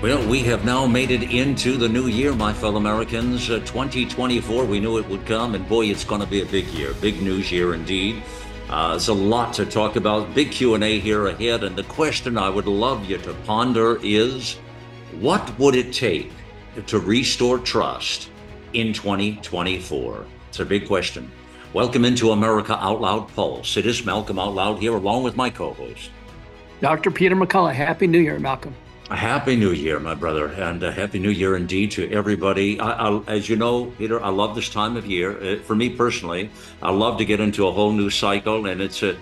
Well, we have now made it into the new year, my fellow Americans. 2024, we knew it would come, and boy, it's going to be a big year, big news year indeed. There's a lot to talk about, big Q&A here ahead, and the question I would love you to ponder is, what would it take to restore trust in 2024? It's a big question. Welcome into America Out Loud Pulse. It is Malcolm Out Loud here along with my co-host, Dr. Peter McCullough. Happy New Year, Malcolm. Happy New Year, my brother, and a Happy New Year indeed to everybody. As you know, Peter, I love this time of year. For me personally, I love to get into a whole new cycle, and it's a,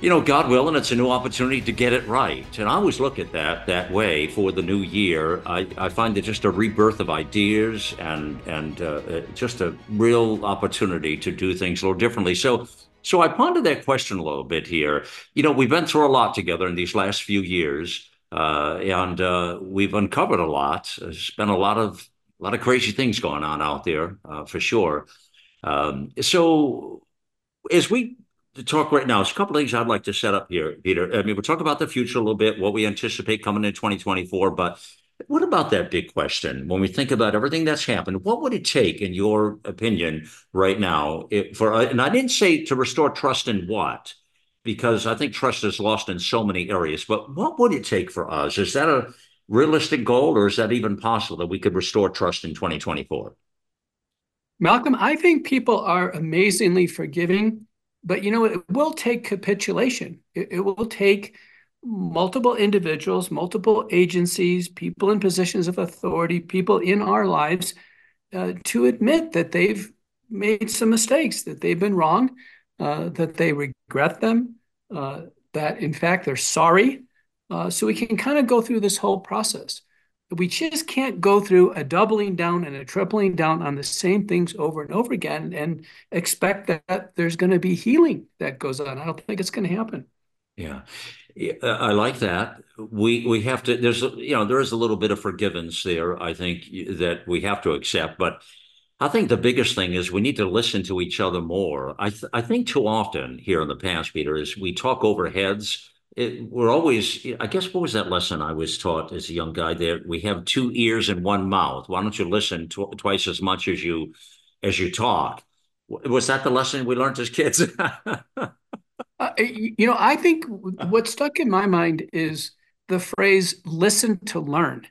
you know, God willing, it's a new opportunity to get it right. And I always look at that way for the new year. I find it just a rebirth of ideas and just a real opportunity to do things a little differently. So I ponder that question a little bit here. You know, we've been through a lot together in these last few years, and we've uncovered a lot. There's been a lot of crazy things going on out there, for sure. So as we talk right now, there's a couple of things I'd like to set up here, Peter. I mean, we'll talk about the future a little bit, what we anticipate coming in 2024, but what about that big question? When we think about everything that's happened, what would it take, in your opinion, right now? And I didn't say to restore trust in what, because I think trust is lost in so many areas, but what would it take for us? Is that a realistic goal, or is that even possible that we could restore trust in 2024? Malcolm, I think people are amazingly forgiving. But, you know, it will take capitulation. It will take multiple individuals, multiple agencies, people in positions of authority, people in our lives to admit that they've made some mistakes, that they've been wrong, that they regret them, that, in fact, they're sorry. So we can kind of go through this whole process. We just can't go through a doubling down and a tripling down on the same things over and over again and expect that there's going to be healing that goes on. I don't think it's going to happen. Yeah, I like that. We have to, there is a little bit of forgiveness there, I think, that we have to accept. But I think the biggest thing is we need to listen to each other more. I think too often here in the past, Peter, is we talk over heads. We're always, I guess, what was that lesson I was taught as a young guy there? We have two ears and one mouth. Why don't you listen twice as much as you talk? Was that the lesson we learned as kids? I think what stuck in my mind is the phrase "listen to learn."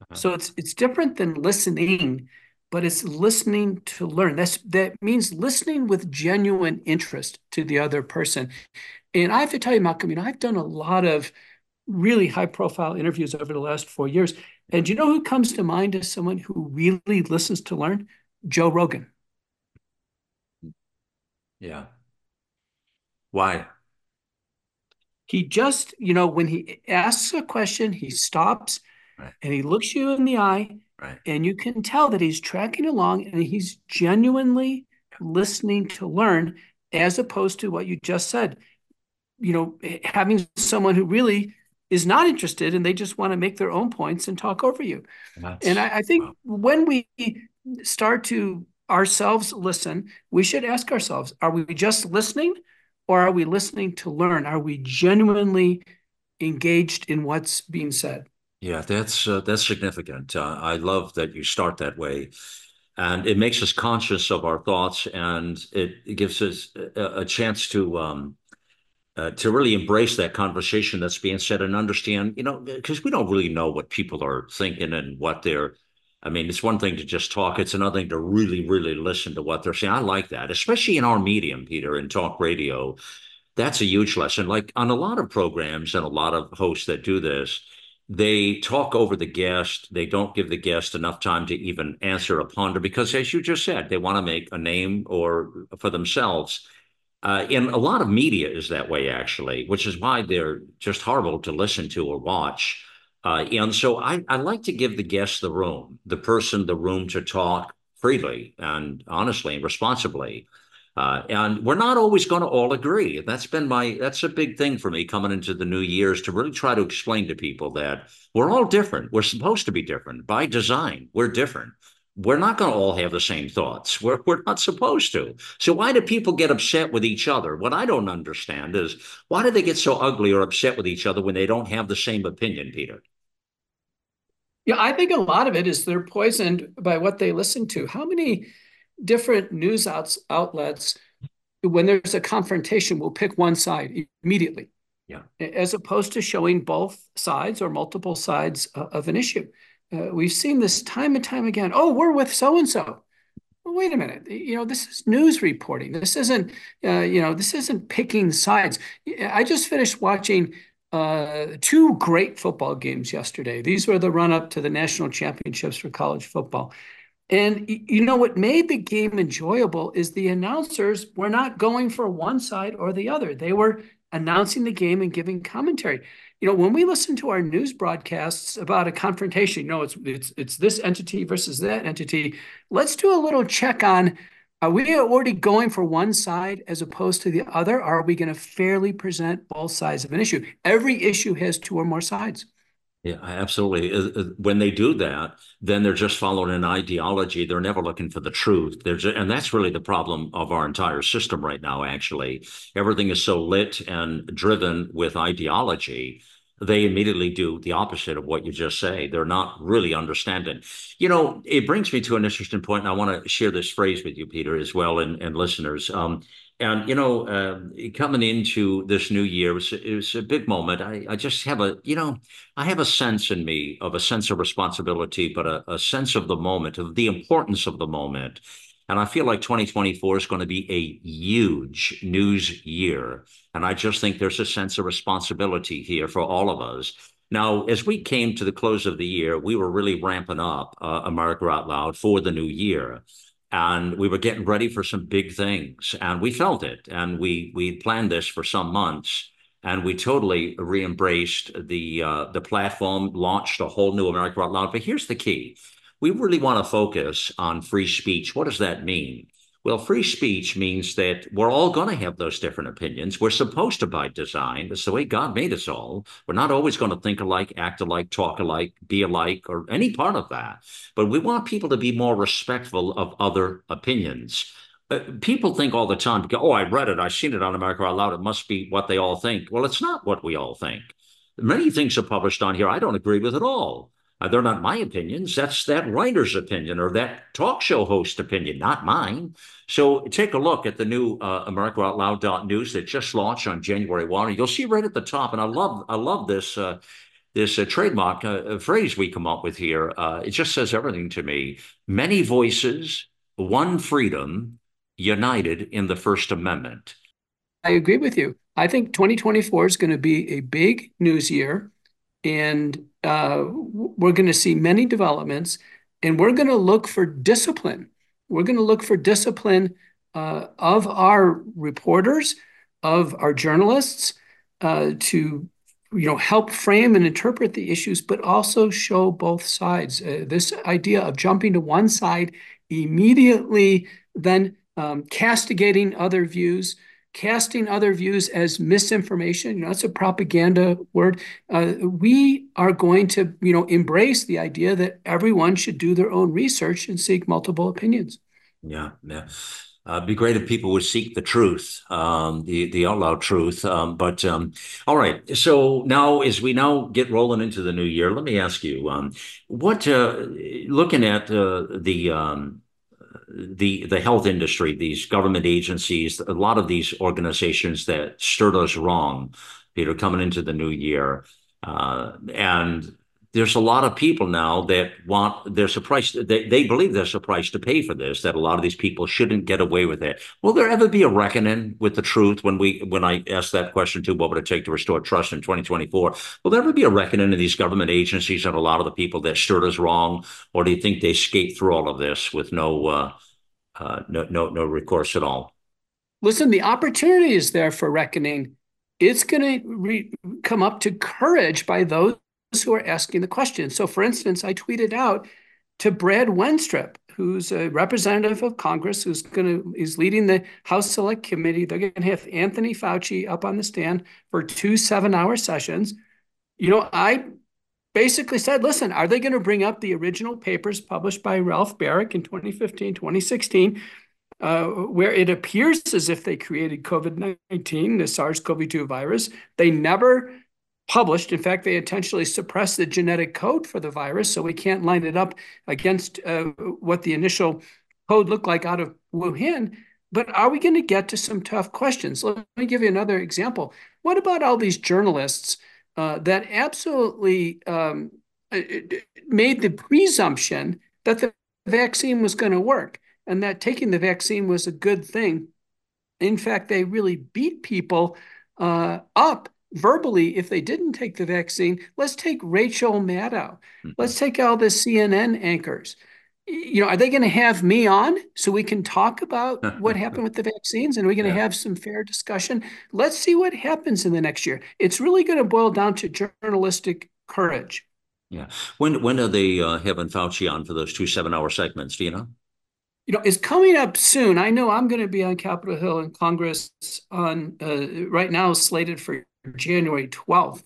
Uh-huh. So it's different than listening, but it's listening to learn. That means listening with genuine interest to the other person. And I have to tell you, Malcolm, you know, I've done a lot of really high-profile interviews over the last 4 years. And you know who comes to mind as someone who really listens to learn? Joe Rogan. Yeah. Why? He just, you know, when he asks a question, he stops, right, and he looks you in the eye, right, and you can tell that he's tracking along and he's genuinely listening to learn, as opposed to what you just said. You know, having someone who really is not interested and they just want to make their own points and talk over you. And I think when we start to ourselves listen, we should ask ourselves, are we just listening, or are we listening to learn? Are we genuinely engaged in what's being said? Yeah, that's significant. I love that you start that way. And it makes us conscious of our thoughts, and it gives us a chance to really embrace that conversation that's being said and understand, you know, because we don't really know what people are thinking and it's one thing to just talk. It's another thing to really, really listen to what they're saying. I like that, especially in our medium, Peter, in talk radio. That's a huge lesson. Like on a lot of programs and a lot of hosts that do this, they talk over the guest. They don't give the guest enough time to even answer or ponder because, as you just said, they want to make a name or for themselves. And a lot of media is that way, actually, which is why they're just horrible to listen to or watch. And so I like to give the guest the room, the person the room to talk freely and honestly and responsibly. And we're not always going to all agree. That's a big thing for me coming into the new year, is to really try to explain to people that we're all different. We're supposed to be different by design. We're different. We're not going to all have the same thoughts. We're not supposed to. So why do people get upset with each other? What I don't understand is, why do they get so ugly or upset with each other when they don't have the same opinion, Peter? Yeah, I think a lot of it is they're poisoned by what they listen to. How many different news outlets, when there's a confrontation, will pick one side immediately, as opposed to showing both sides or multiple sides of an issue? We've seen this time and time again. Oh, we're with so-and-so. Well, wait a minute. You know, this is news reporting. This isn't, this isn't picking sides. I just finished watching two great football games yesterday. These were the run-up to the national championships for college football. And, you know, what made the game enjoyable is the announcers were not going for one side or the other. They were announcing the game and giving commentary. You know, when we listen to our news broadcasts about a confrontation, you know, it's this entity versus that entity. Let's do a little check on, are we already going for one side as opposed to the other? Are we going to fairly present both sides of an issue? Every issue has two or more sides. Yeah, absolutely. When they do that, then they're just following an ideology. They're never looking for the truth. And that's really the problem of our entire system right now, actually. Everything is so lit and driven with ideology. They immediately do the opposite of what you just say. They're not really understanding. You know, it brings me to an interesting point, and I want to share this phrase with you, Peter, as well, and listeners. And, you know, coming into this new year, it was a big moment. I just have I have a sense in me of a sense of responsibility, but a sense of the moment, of the importance of the moment. And I feel like 2024 is going to be a huge news year. And I just think there's a sense of responsibility here for all of us. Now, as we came to the close of the year, we were really ramping up America Out Loud for the new year. And we were getting ready for some big things, and we felt it. And we planned this for some months, and we totally re-embraced the platform, launched a whole new America Out Loud. But here's the key. We really want to focus on free speech. What does that mean? Well, free speech means that we're all going to have those different opinions. We're supposed to, by design. That's the way God made us all. We're not always going to think alike, act alike, talk alike, be alike, or any part of that. But we want people to be more respectful of other opinions. People think all the time, oh, I read it. I've seen it on America Out Loud. It must be what they all think. Well, it's not what we all think. Many things are published on here I don't agree with at all. They're not my opinions. That's that writer's opinion or that talk show host opinion, not mine. So take a look at the new AmericaOutLoud.news that just launched on January 1. You'll see right at the top, and I love this this trademark phrase we come up with here. It just says everything to me. Many voices, one freedom, united in the First Amendment. I agree with you. I think 2024 is going to be a big news year. And we're going to see many developments, and we're going to look for discipline. We're going to look for discipline of our reporters, of our journalists, to help frame and interpret the issues, but also show both sides. This idea of jumping to one side immediately, then castigating other views, casting other views as misinformation, that's a propaganda word. We are going to, embrace the idea that everyone should do their own research and seek multiple opinions. Yeah. It'd be great if people would seek the truth, the out loud truth. All right. So now, as we now get rolling into the new year, let me ask you, looking at the health industry, these government agencies, a lot of these organizations that stirred us wrong, Peter, coming into the new year. And there's a lot of people now that there's a price, they believe there's a price to pay for this, that a lot of these people shouldn't get away with it. Will there ever be a reckoning with the truth? When I asked that question too, what would it take to restore trust in 2024? Will there ever be a reckoning in these government agencies and a lot of the people that stirred us wrong? Or do you think they skate through all of this with no recourse at all? Listen, the opportunity is there for reckoning. It's going to come up to courage by those who are asking the question. So, for instance, I tweeted out to Brad Wenstrup, who's a representative of Congress, who's leading the House Select Committee. They're going to have Anthony Fauci up on the stand for 2 7-hour sessions. You know, I basically said, listen, are they going to bring up the original papers published by Ralph Baric in 2015, 2016, where it appears as if they created COVID-19, the SARS-CoV-2 virus? They never published. In fact, they intentionally suppressed the genetic code for the virus, so we can't line it up against what the initial code looked like out of Wuhan. But are we going to get to some tough questions? Let me give you another example. What about all these journalists that absolutely made the presumption that the vaccine was going to work and that taking the vaccine was a good thing? In fact, they really beat people up verbally if they didn't take the vaccine. Let's take Rachel Maddow. Mm-hmm. Let's take all the CNN anchors. You know, are they going to have me on so we can talk about what happened with the vaccines? And we're going to have some fair discussion. Let's see what happens in the next year. It's really going to boil down to journalistic courage. Yeah. When are they having Fauci on for those 2 7-hour segments? Do you know? You know, it's coming up soon. I know I'm going to be on Capitol Hill in Congress on right now slated for January 12th,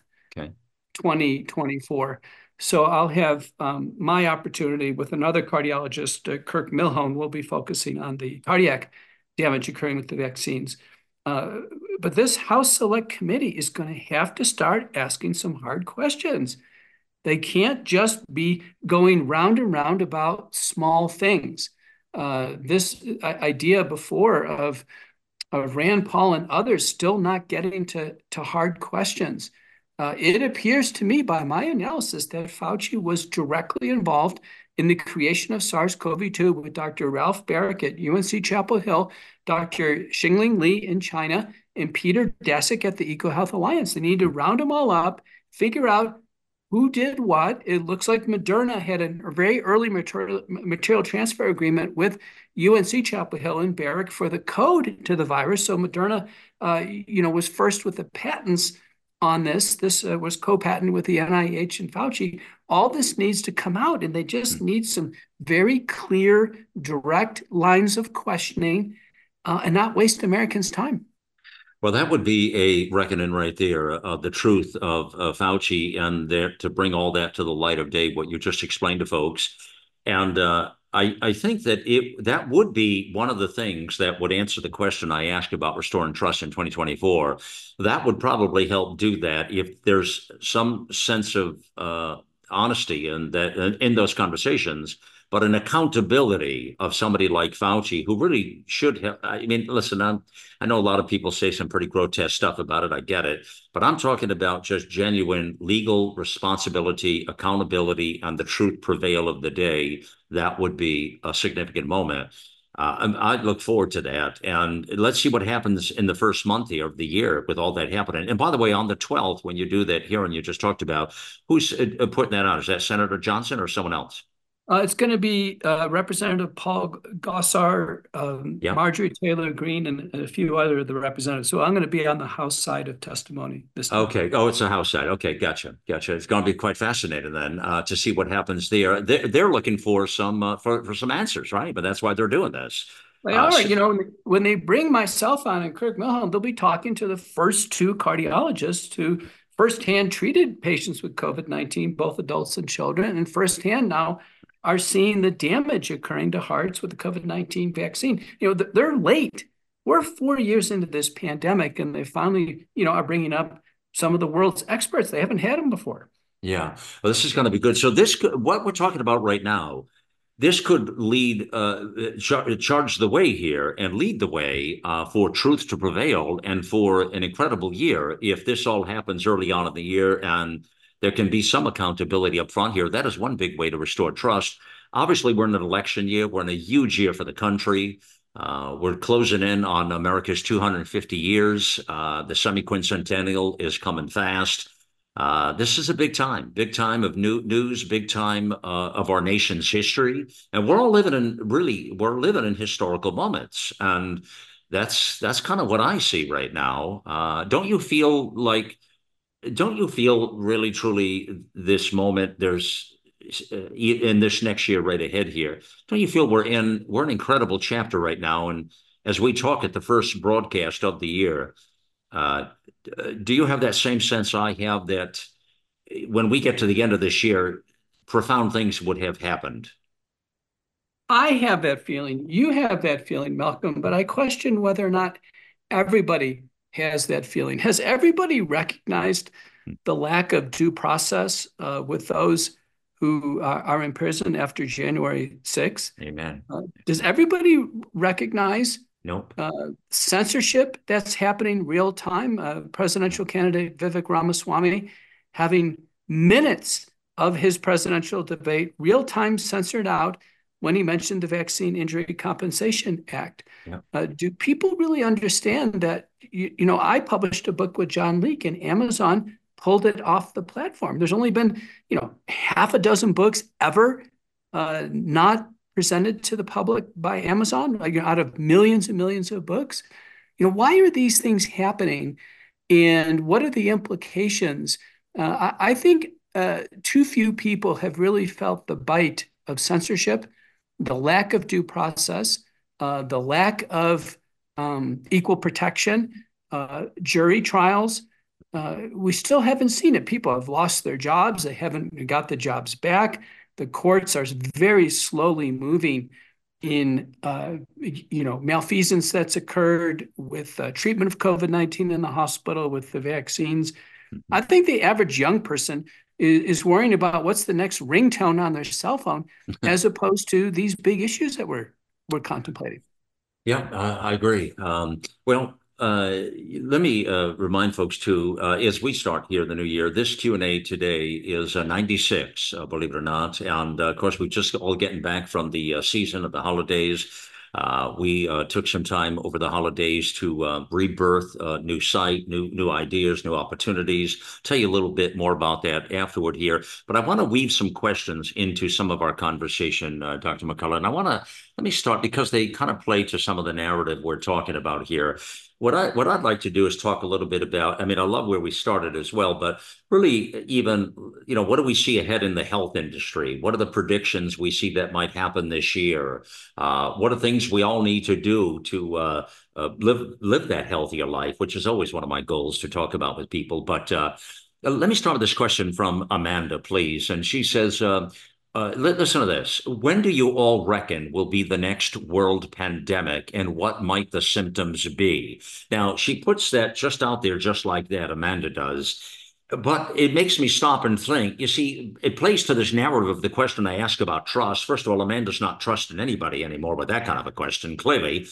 2024. So I'll have my opportunity with another cardiologist, Kirk Milhoan. We'll be focusing on the cardiac damage occurring with the vaccines. But this House Select Committee is going to have to start asking some hard questions. They can't just be going round and round about small things. This idea before of Rand Paul and others still not getting to hard questions. It appears to me, by my analysis, that Fauci was directly involved in the creation of SARS-CoV-2 with Dr. Ralph Baric at UNC Chapel Hill, Dr. Xingling Li in China, and Peter Daszak at the EcoHealth Alliance. They need to round them all up, figure out who did what. It looks like Moderna had a very early material transfer agreement with UNC Chapel Hill and Baric for the code to the virus. So Moderna, was first with the patents on this. This was co-patented with the NIH and Fauci. All this needs to come out, and they just need some very clear, direct lines of questioning and not waste Americans' time. Well, that would be a reckoning right there of the truth of Fauci, and there to bring all that to the light of day, what you just explained to folks. And I think that that would be one of the things that would answer the question I asked about restoring trust in 2024. That would probably help do that if there's some sense of honesty in those conversations, but an accountability of somebody like Fauci, who really should have. I mean, listen, I know a lot of people say some pretty grotesque stuff about it. I get it. But I'm talking about just genuine legal responsibility, accountability, and the truth prevail of the day. That would be a significant moment. I look forward to that. And let's see what happens in the first month here of the year with all that happening. And by the way, on the 12th, when you do that hearing you just talked about, who's putting that on? Is that Senator Johnson or someone else? It's going to be Representative Paul Gossar, Marjorie Taylor Green, and a few other of the representatives. So I'm going to be on the House side of testimony this time. Okay. Oh, it's the House side. Okay. Gotcha. It's going to be quite fascinating then to see what happens there. They're looking for some for some answers, right? But that's why they're doing this. They are. So, when they bring myself on and Kirk Milhoan, they'll be talking to the first two cardiologists who firsthand treated patients with COVID-19, both adults and children, and firsthand now are seeing the damage occurring to hearts with the COVID-19 vaccine. You know, they're late. We're 4 years into this pandemic, and they finally, are bringing up some of the world's experts. They haven't had them before. Yeah. Well, this is going to be good. So what we're talking about right now, this could lead, charge the way here and lead the way for truth to prevail and for an incredible year if this all happens early on in the year and there can be some accountability up front here. That is one big way to restore trust. Obviously, we're in an election year. We're in a huge year for the country. We're closing in on America's 250 years. The semi-quincentennial is coming fast. This is a big time of news, big time of our nation's history. And we're living in historical moments. And that's kind of what I see right now. Don't you feel really, truly, this moment, in this next year right ahead here. Don't you feel we're an incredible chapter right now? And as we talk at the first broadcast of the year, do you have that same sense I have that when we get to the end of this year, profound things would have happened? I have that feeling. You have that feeling, Malcolm, but I question whether or not everybody has that feeling. Has everybody recognized the lack of due process with those who are in prison after January 6th? Amen. Does everybody recognize nope. Censorship that's happening real time? Presidential candidate Vivek Ramaswamy having minutes of his presidential debate real time censored out when he mentioned the Vaccine Injury Compensation Act. Yeah. Do people really understand that, you know, I published a book with John Leake and Amazon pulled it off the platform. There's only been, you know, half a dozen books ever not presented to the public by Amazon, like, out of millions and millions of books. You know, why are these things happening? And what are the implications? I think too few people have really felt the bite of censorship, the lack of due process, the lack of equal protection, jury trials. We still haven't seen it. People have lost their jobs. They haven't got the jobs back. The courts are very slowly moving in, you know, malfeasance that's occurred with treatment of COVID-19 in the hospital, with the vaccines. I think the average young person is worrying about what's the next ringtone on their cell phone, as opposed to these big issues that we're contemplating. Yeah, I agree. Let me remind folks, too, as we start here the new year, this Q&A today is 96, believe it or not. And, of course, we're just all getting back from the season of the holidays. We took some time over the holidays to rebirth new site, new ideas, new opportunities. Tell you a little bit more about that afterward here. But I want to weave some questions into some of our conversation, Dr. McCullough. And I want to let me start because they kind of play to some of the narrative we're talking about here. What I'd like to do is talk a little bit about, I mean, I love where we started as well, but really even, you know, what do we see ahead in the health industry? What are the predictions we see that might happen this year? What are things we all need to do to live that healthier life, which is always one of my goals to talk about with people. But let me start with this question from Amanda, please. And she says, listen to this. When do you all reckon will be the next world pandemic, and what might the symptoms be? Now, she puts that just out there just like that, Amanda does. But it makes me stop and think. You see, it plays to this narrative of the question I ask about trust. First of all, Amanda's not trusting anybody anymore with that kind of a question, clearly.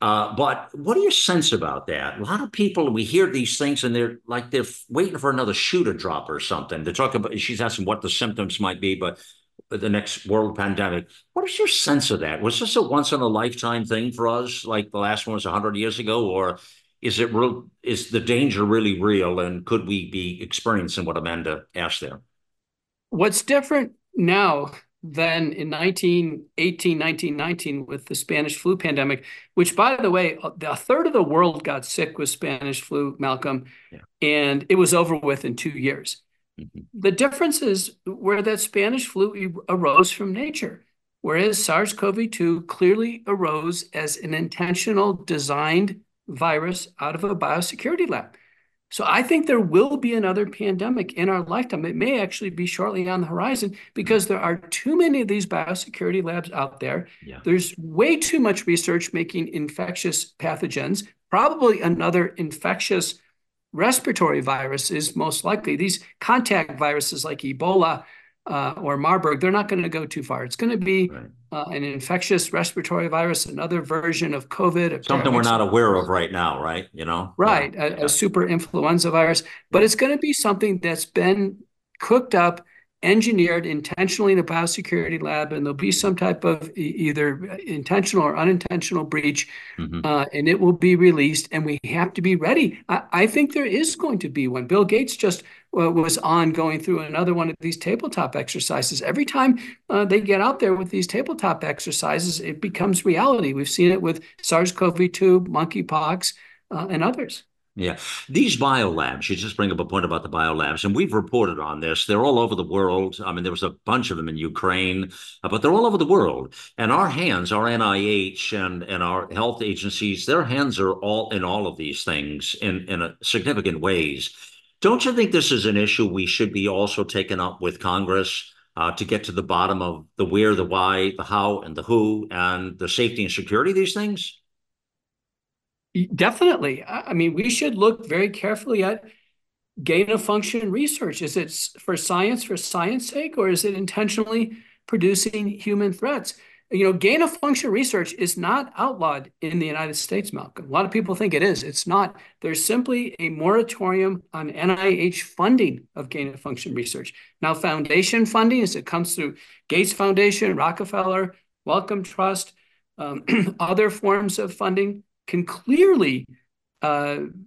But what do you sense about that? A lot of people, we hear these things and they're waiting for another shoe to drop or something. They're talking about, she's asking what the symptoms might be, but the next world pandemic. What is your sense of that? Was this a once in a lifetime thing for us? Like the last one was 100 years ago, or is it real? Is the danger really real? And could we be experiencing what Amanda asked there? What's different now than in 1919 with the Spanish flu pandemic, which, by the way, a third of the world got sick with Spanish flu, Malcolm, yeah. And it was over with in 2 years. The differences were that Spanish flu arose from nature, whereas SARS-CoV-2 clearly arose as an intentional designed virus out of a biosecurity lab. So I think there will be another pandemic in our lifetime. It may actually be shortly on the horizon because there are too many of these biosecurity labs out there. Yeah. There's way too much research making infectious pathogens. Probably another infectious respiratory virus is most likely. These contact viruses like Ebola or Marburg, they're not going to go too far. It's going to be right. An infectious respiratory virus, another version of COVID. Something we're not aware of right now, right? You know, right. Yeah. A super influenza virus. But it's going to be something that's been cooked up, engineered intentionally in a biosecurity lab, and there'll be some type of either intentional or unintentional breach, and it will be released, and we have to be ready. I think there is going to be one. Bill Gates just was on going through another one of these tabletop exercises. Every time they get out there with these tabletop exercises, it becomes reality. We've seen it with SARS-CoV-2, monkeypox, and others. Yeah. These biolabs, you just bring up a point about the biolabs, and we've reported on this. They're all over the world. I mean, there was a bunch of them in Ukraine, but they're all over the world. And our hands, our NIH and our health agencies, their hands are all in all of these things in significant ways. Don't you think this is an issue we should be also taking up with Congress to get to the bottom of the where, the why, the how, and the who, and the safety and security of these things? Definitely. I mean, we should look very carefully at gain-of-function research. Is it for science sake, or is it intentionally producing human threats? You know, gain-of-function research is not outlawed in the United States, Malcolm. A lot of people think it is. It's not. There's simply a moratorium on NIH funding of gain-of-function research. Now, foundation funding, as it comes through Gates Foundation, Rockefeller, Wellcome Trust, other forms of funding, can clearly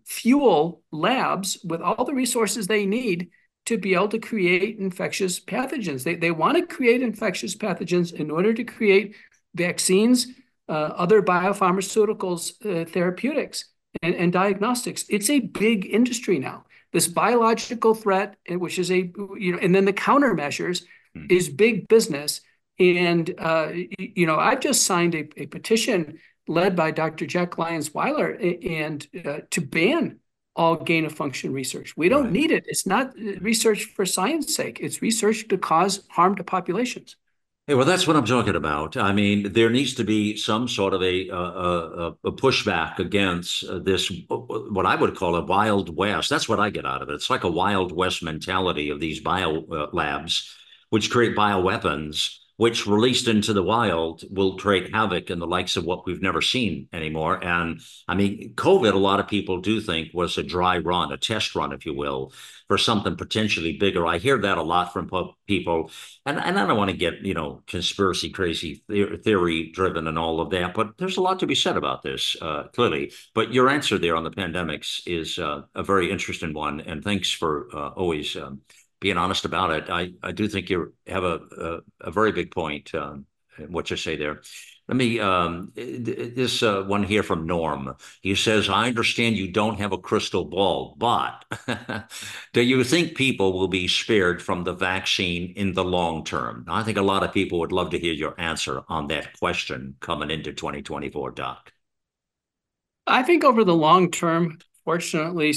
fuel labs with all the resources they need to be able to create infectious pathogens. They want to create infectious pathogens in order to create vaccines, other biopharmaceuticals, therapeutics, and diagnostics. It's a big industry now. This biological threat, which is and then the countermeasures is big business. And, I've just signed a petition led by Dr. Jack Lyons-Weiler and to ban all gain-of-function research. We don't need it. It's not research for science sake. It's research to cause harm to populations. Hey, well, that's what I'm talking about. I mean, there needs to be some sort of a pushback against this, what I would call a Wild West. That's what I get out of it. It's like a Wild West mentality of these bio labs, which create bioweapons, which released into the wild will create havoc and the likes of what we've never seen anymore. And I mean, COVID, a lot of people do think was a dry run, a test run, if you will, for something potentially bigger. I hear that a lot from people. And I don't want to get, conspiracy, crazy theory driven and all of that, but there's a lot to be said about this, clearly. But your answer there on the pandemics is a very interesting one. And thanks for always being honest about it. I do think you have a very big point in what you say there. Let me, this one here from Norm. He says, I understand you don't have a crystal ball, but do you think people will be spared from the vaccine in the long term? I think a lot of people would love to hear your answer on that question coming into 2024, Doc. I think over the long term, fortunately,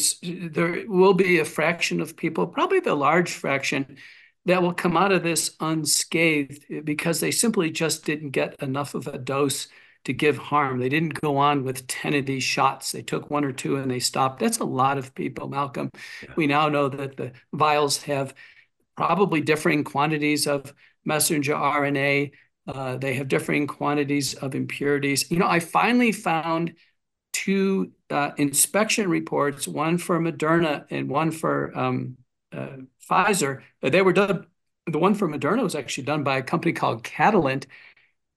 there will be a fraction of people, probably the large fraction, that will come out of this unscathed because they simply just didn't get enough of a dose to give harm. They didn't go on with 10 of these shots. They took one or two and they stopped. That's a lot of people, Malcolm. Yeah. We now know that the vials have probably differing quantities of messenger RNA. They have differing quantities of impurities. I finally found two inspection reports, one for Moderna and one for Pfizer. They were done. The one for Moderna was actually done by a company called Catalent,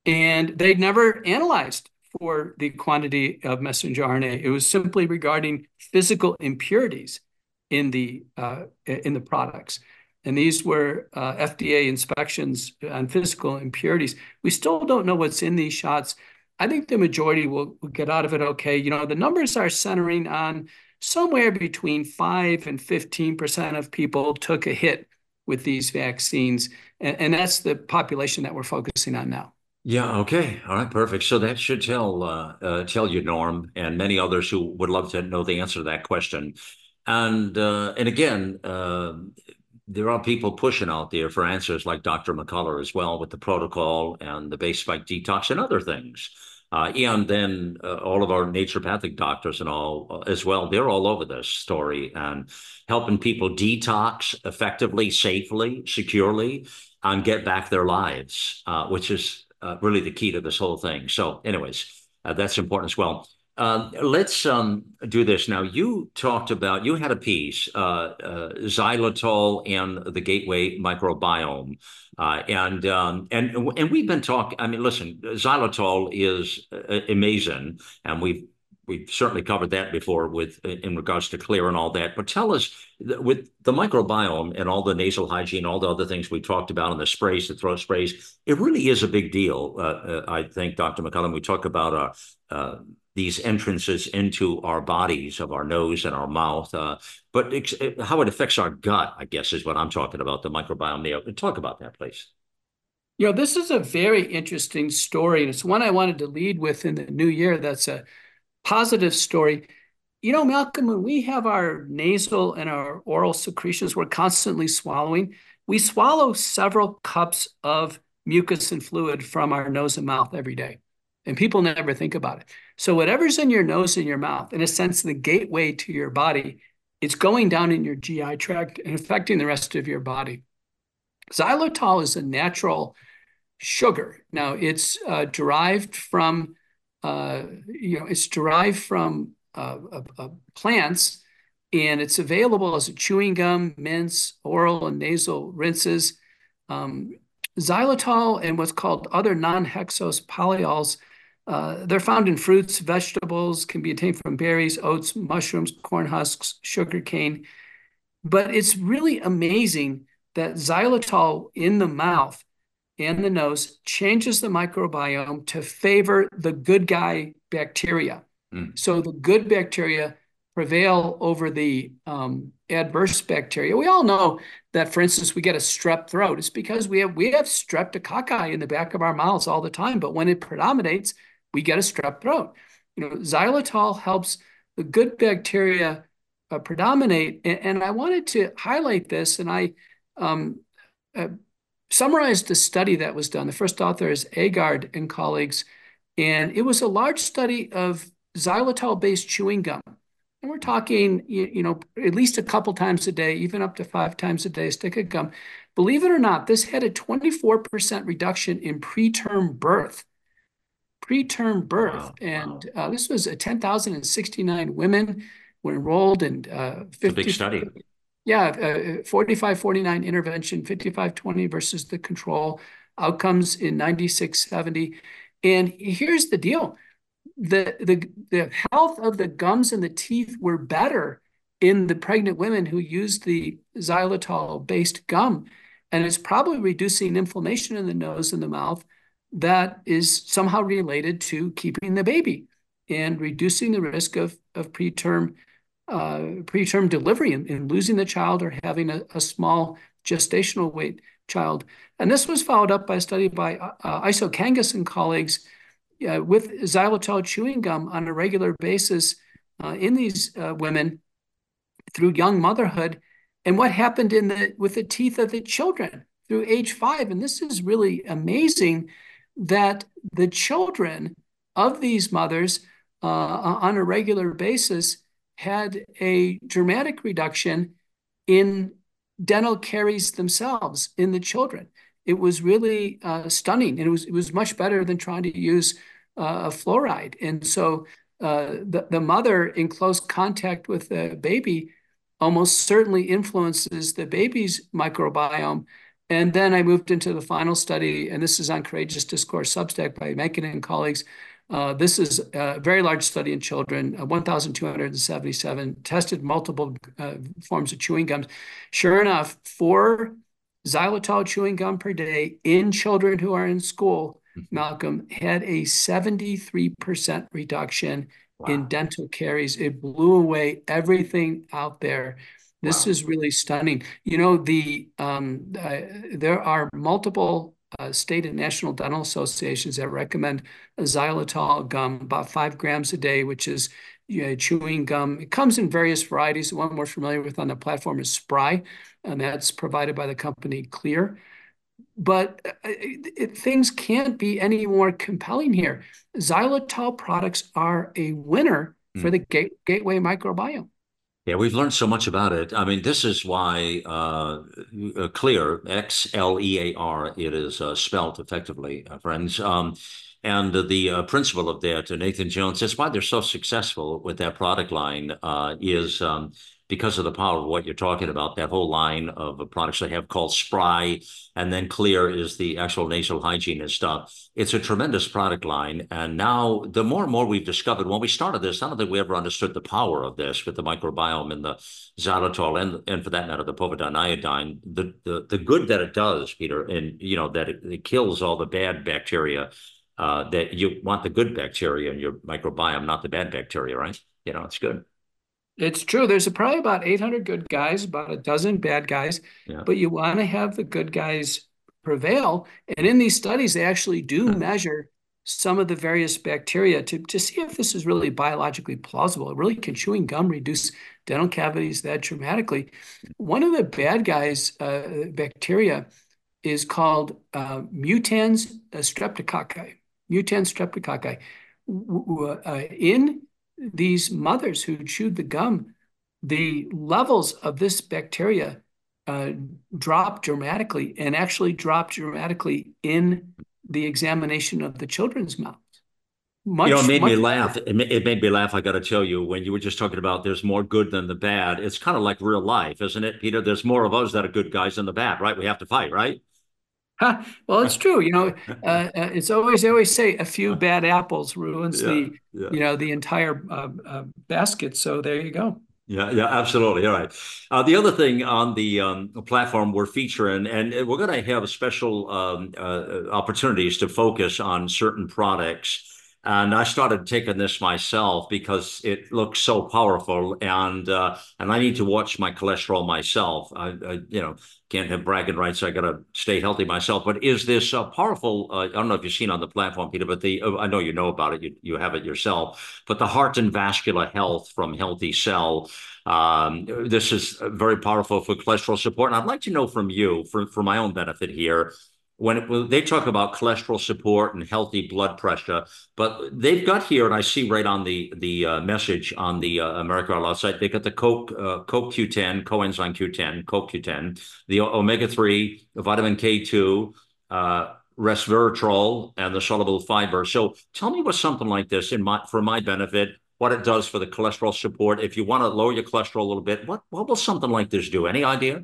and they'd never analyzed for the quantity of messenger RNA. It was simply regarding physical impurities in the products. And these were FDA inspections on physical impurities. We still don't know what's in these shots. I think the majority will get out of it okay. The numbers are centering on somewhere between 5 and 15% of people took a hit with these vaccines. And that's the population that we're focusing on now. Yeah. Okay. All right. Perfect. So that should tell you, Norm, and many others who would love to know the answer to that question. And again, there are people pushing out there for answers like Dr. McCullough as well with the protocol and the base spike detox and other things. And then all of our naturopathic doctors and all as well, they're all over this story and helping people detox effectively, safely, securely, and get back their lives, which is really the key to this whole thing. So anyways, that's important as well. Let's do this. Now, you had a piece, xylitol and the gateway microbiome. And we've been talking, I mean, listen, xylitol is amazing. And we've certainly covered that before in regards to Xlear and all that. But tell us, with the microbiome and all the nasal hygiene, all the other things we talked about and the sprays, the throat sprays, it really is a big deal. I think, Dr. McCullough, we talk about these entrances into our bodies of our nose and our mouth, but how it affects our gut, I guess, is what I'm talking about, the microbiome there. Talk about that, please. You know, this is a very interesting story, and it's one I wanted to lead with in the new year. That's a positive story. You know, Malcolm, when we have our nasal and our oral secretions, we're constantly swallowing. We swallow several cups of mucus and fluid from our nose and mouth every day, and people never think about it. So whatever's in your nose and your mouth, in a sense, the gateway to your body, it's going down in your GI tract and affecting the rest of your body. Xylitol is a natural sugar. Now, it's derived from, plants, and it's available as a chewing gum, mints, oral and nasal rinses. Xylitol and what's called other non-hexose polyols, they're found in fruits, vegetables, can be obtained from berries, oats, mushrooms, corn husks, sugar cane. But it's really amazing that xylitol in the mouth and the nose changes the microbiome to favor the good guy bacteria. Mm. So the good bacteria prevail over the adverse bacteria. We all know that, for instance, we get a strep throat. It's because we have streptococci in the back of our mouths all the time, but when it predominates, we get a strep throat. You know, xylitol helps the good bacteria predominate. And I wanted to highlight this, and I summarized the study that was done. The first author is Agard and colleagues, and it was a large study of xylitol-based chewing gum. And we're talking, you know, at least a couple times a day, even up to 5 times a day, a stick of gum. Believe it or not, this had a 24% reduction in preterm birth. Wow. And this was 10,069 women were enrolled in 50. It's a big study. Yeah, 45-49 intervention, 55-20 versus the control, outcomes in 96-70. And here's the deal. The health of the gums and the teeth were better in the pregnant women who used the xylitol-based gum. And it's probably reducing inflammation in the nose and the mouth that is somehow related to keeping the baby and reducing the risk of preterm delivery and losing the child or having a small gestational weight child. And this was followed up by a study by Isokangas and colleagues with xylitol chewing gum on a regular basis in these women through young motherhood, and what happened with the teeth of the children through age 5. And this is really amazing that the children of these mothers on a regular basis had a dramatic reduction in dental caries themselves in the children. It was really stunning, and it was much better than trying to use fluoride. And so the mother in close contact with the baby almost certainly influences the baby's microbiome. And then I moved into the final study, and this is on Courageous Discourse Substack by Mencken and colleagues. This is a very large study in children, 1,277, tested multiple forms of chewing gums. Sure enough, 4 xylitol chewing gum per day in children who are in school, Malcolm, had a 73% reduction in dental caries. It blew away everything out there. This is really stunning. You know, there are multiple state and national dental associations that recommend xylitol gum, about 5 grams a day, which is chewing gum. It comes in various varieties. The one we're familiar with on the platform is Spry, and that's provided by the company Xlear. But things can't be any more compelling here. Xylitol products are a winner for the gateway microbiome. Yeah, we've learned so much about it. I mean, this is why Xlear, X-L-E-A-R, it is spelt effectively, friends. And the principal of that, Nathan Jones, that's why they're so successful with that product line is because of the power of what you're talking about, that whole line of products they have called Spry, and then Xlear is the actual nasal hygiene and stuff. It's a tremendous product line. And now the more and more we've discovered, when we started this, I don't think we ever understood the power of this with the microbiome and the xylitol and for that matter, the povidone iodine, the good that it does, Peter, and you know that it kills all the bad bacteria that you want the good bacteria in your microbiome, not the bad bacteria, right? You know, it's good. It's true. There's probably about 800 good guys, about a dozen bad guys, yeah. But you want to have the good guys prevail. And in these studies, they actually do measure some of the various bacteria to see if this is really biologically plausible. It really can chewing gum reduce dental cavities that dramatically. One of the bad guys bacteria is called mutans streptococci. Mutans streptococci. In these mothers who chewed the gum, the levels of this bacteria dropped dramatically, and actually dropped dramatically in the examination of the children's mouths. It made me laugh. It made me laugh. I got to tell you, when you were just talking about there's more good than the bad, it's kind of like real life, isn't it, Peter? There's more of us that are good guys than the bad, right? We have to fight, right? Huh. Well, it's true. You know, it's always, they always say a few bad apples ruins the entire basket. So there you go. Yeah, absolutely. All right. The other thing on the platform we're featuring, and we're going to have special opportunities to focus on certain products. And I started taking this myself because it looks so powerful, and I need to watch my cholesterol myself. I can't have bragging rights. I got to stay healthy myself. But is this powerful? I don't know if you've seen on the platform, Peter, but I know you know about it. You have it yourself. But the heart and vascular health from Healthy Cell. This is very powerful for cholesterol support. And I'd like to know from you, for my own benefit here. When they talk about cholesterol support and healthy blood pressure, but they've got here, and I see right on the message on the America Out Loud site, they got the CoQ10, coenzyme Q10, CoQ10, the omega-3, the vitamin K2, resveratrol, and the soluble fiber. So tell me what something like this for my benefit, what it does for the cholesterol support. If you want to lower your cholesterol a little bit, what will something like this do? Any idea?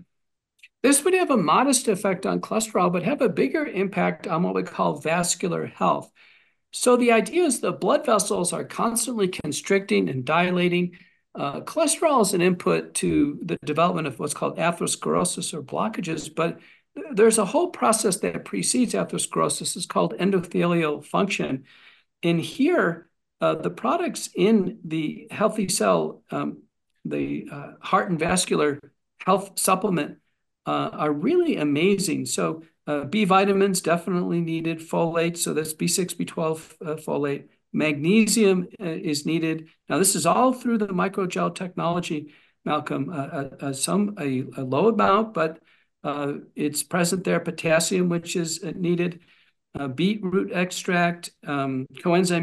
This would have a modest effect on cholesterol, but have a bigger impact on what we call vascular health. So the idea is the blood vessels are constantly constricting and dilating. Cholesterol is an input to the development of what's called atherosclerosis or blockages, but there's a whole process that precedes atherosclerosis. It's called endothelial function. And here, the products in the Healthy Cell, the heart and vascular health supplement, are really amazing. So B vitamins definitely needed, folate, so that's B6, B12 folate. Magnesium is needed. Now, this is all through the microgel technology, Malcolm. A low amount, but it's present there. Potassium, which is needed. Beetroot extract, coenzyme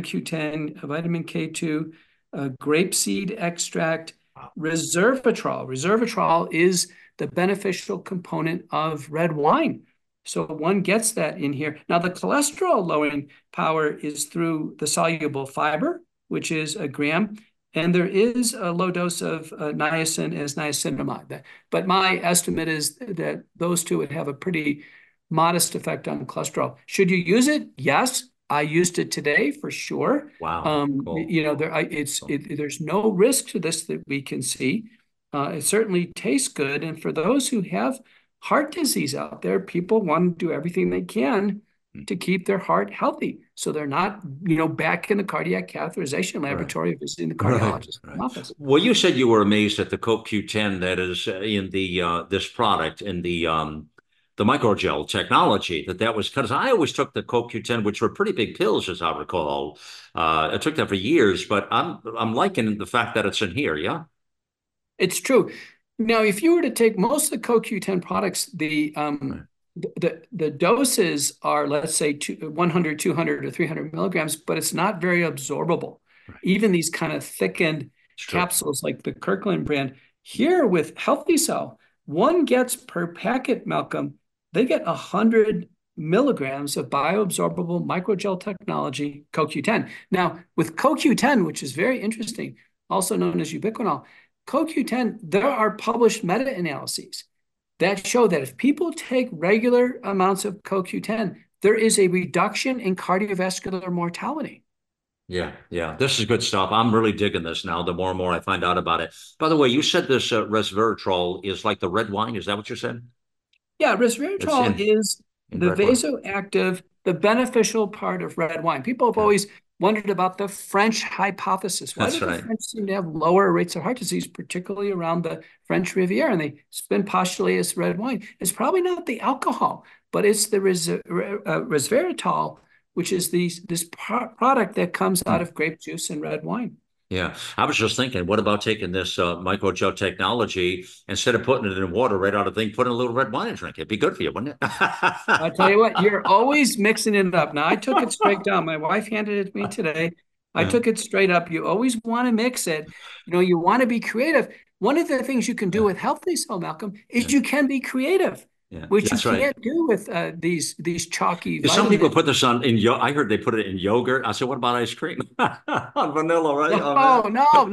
Q10, vitamin K2, grapeseed extract, resveratrol. Resveratrol is the beneficial component of red wine. So one gets that in here. Now, the cholesterol lowering power is through the soluble fiber, which is a gram, and there is a low dose of niacin as niacinamide. But my estimate is that those two would have a pretty modest effect on cholesterol. Should you use it? Yes. I used it today for sure. Wow. Cool. You know, there's no risk to this that we can see. It certainly tastes good. And for those who have heart disease out there, people want to do everything they can to keep their heart healthy, so they're not, back in the cardiac catheterization laboratory visiting the cardiologist's office. Well, you said you were amazed at the CoQ10 that is in the this product in the microgel technology, that was, because I always took the CoQ10, which were pretty big pills, as I recall. I took that for years, but I'm liking the fact that it's in here. Yeah. It's true. Now, if you were to take most of the CoQ10 products, the doses are, let's say, 100, 200, or 300 milligrams, but it's not very absorbable. Right. Even these kind of thickened capsules like the Kirkland brand. Here with Healthy Cell, one gets per packet, Malcolm, they get 100 milligrams of bioabsorbable microgel technology, CoQ10. Now, with CoQ10, which is very interesting, also known as ubiquinol, CoQ10, there are published meta-analyses that show that if people take regular amounts of CoQ10, there is a reduction in cardiovascular mortality. Yeah. This is good stuff. I'm really digging this now, the more and more I find out about it. By the way, you said this resveratrol is like the red wine. Is that what you said? Yeah, resveratrol is The vasoactive, the beneficial part of red wine. People have always wondered about the French hypothesis. Why do the French seem to have lower rates of heart disease, particularly around the French Riviera? And it's been postulated as red wine. It's probably not the alcohol, but it's the resveratrol, which is this product that comes out of grape juice and red wine. Yeah. I was just thinking, what about taking this microgel technology, instead of putting it in water right out of the thing, put in a little red wine and drink it. It'd be good for you, wouldn't it? I'll tell you what, you're always mixing it up. Now, I took it straight down. My wife handed it to me today. I took it straight up. You always want to mix it. You know, you want to be creative. One of the things you can do with Healthy Cell, Malcolm, is you can be creative. Yeah, which you can't do with these chalky. Some people put this on in yogurt. I heard they put it in yogurt. I said, what about ice cream? On vanilla, right?